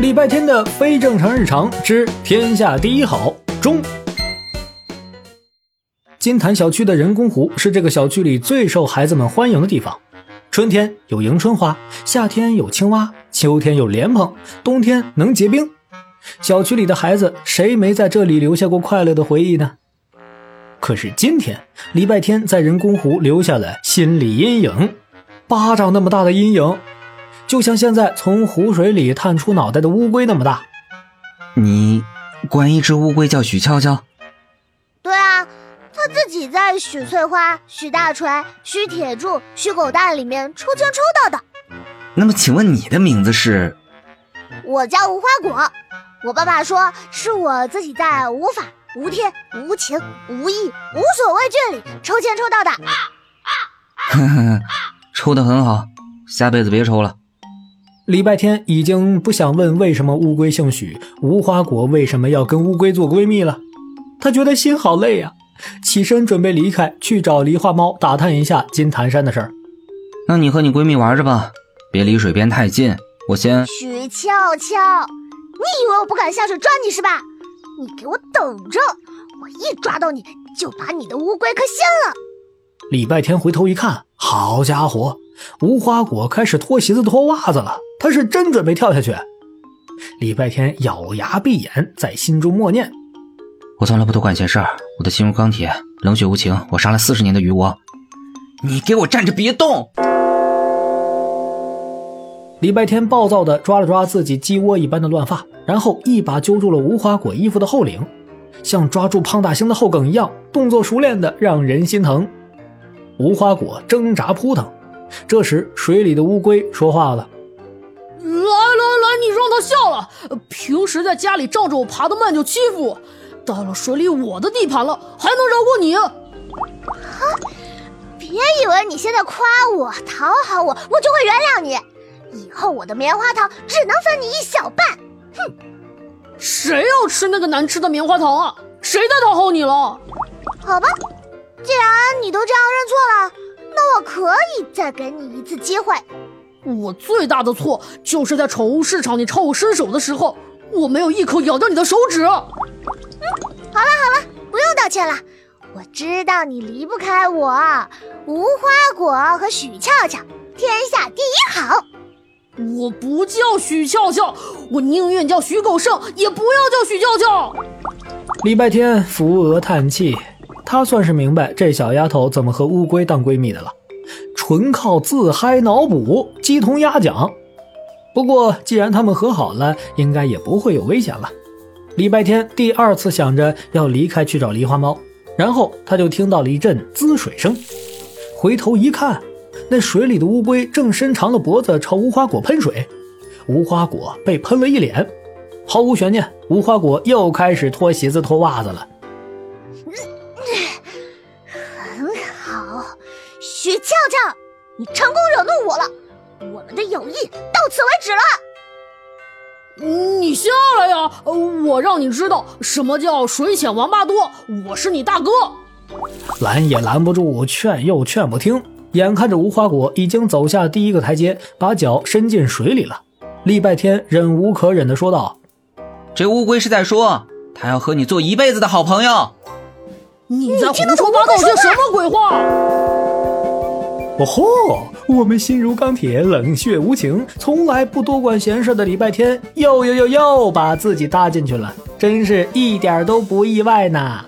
礼拜天的非正常日常之天下第一好中。金坛小区的人工湖是这个小区里最受孩子们欢迎的地方。春天有迎春花，夏天有青蛙，秋天有莲蓬，冬天能结冰。小区里的孩子谁没在这里留下过快乐的回忆呢？可是今天礼拜天在人工湖留下了心理阴影，巴掌那么大的阴影，就像现在从湖水里探出脑袋的乌龟那么大。你管一只乌龟叫许俏俏？对啊，他自己在许翠花、许大锤、许铁柱、许狗蛋里面抽签抽到的。那么请问你的名字是？我叫无花果，我爸爸说是我自己在无法、无天、无情、无义、无所畏惧里抽签抽到的。抽得很好，下辈子别抽了。礼拜天已经不想问为什么乌龟姓许，无花果为什么要跟乌龟做闺蜜了，他觉得心好累啊，起身准备离开，去找狸花猫打探一下金坛山的事儿。那你和你闺蜜玩着吧，别离水边太近，我先。许俏俏，你以为我不敢下水抓你是吧？你给我等着，我一抓到你就把你的乌龟磕掀了。礼拜天回头一看，好家伙，无花果开始脱鞋子脱袜子了，他是真准备跳下去。礼拜天咬牙闭眼，在心中默念，我从来不多管闲事儿，我的心如钢铁，冷血无情，我杀了40年的鱼王。你给我站着别动。礼拜天暴躁地抓了抓自己鸡窝一般的乱发，然后一把揪住了无花果衣服的后领，像抓住胖大星的后梗一样，动作熟练的让人心疼。无花果挣扎扑腾，这时水里的乌龟说话了，来，你让他笑了，平时在家里仗着我爬得慢就欺负我，到了水里我的地盘了，还能饶过你？别以为你现在夸我讨好我，我就会原谅你，以后我的棉花糖只能分你一小半。哼，谁要吃那个难吃的棉花糖啊？谁在讨好你了？好吧，既然你都这样认错了，那我可以再给你一次机会。我最大的错就是在宠物市场你朝我伸手的时候，我没有一口咬掉你的手指。好了，不用道歉了，我知道你离不开我，无花果和许俏俏，天下第一好。我不叫许俏俏，我宁愿叫许狗剩，也不要叫许俏俏。礼拜天扶额叹气，他算是明白这小丫头怎么和乌龟当闺蜜的了，纯靠自嗨脑补，鸡同鸭讲。不过既然他们和好了，应该也不会有危险了。礼拜天第二次想着要离开去找狸花猫，然后他就听到了一阵滋水声，回头一看，那水里的乌龟正伸长了脖子朝无花果喷水，无花果被喷了一脸。毫无悬念，无花果又开始脱鞋子脱袜子了。许俏俏，你成功惹怒我了，我们的友谊到此为止了。你下来呀，我让你知道什么叫水浅王八多，我是你大哥。拦也拦不住，劝又劝不听，眼看着无花果已经走下第一个台阶，把脚伸进水里了。礼拜天忍无可忍地说道，这乌龟是在说他要和你做一辈子的好朋友。你在胡说八道些什么鬼话？哦吼！我们心如钢铁，冷血无情，从来不多管闲事的礼拜天，又把自己搭进去了，真是一点都不意外呢。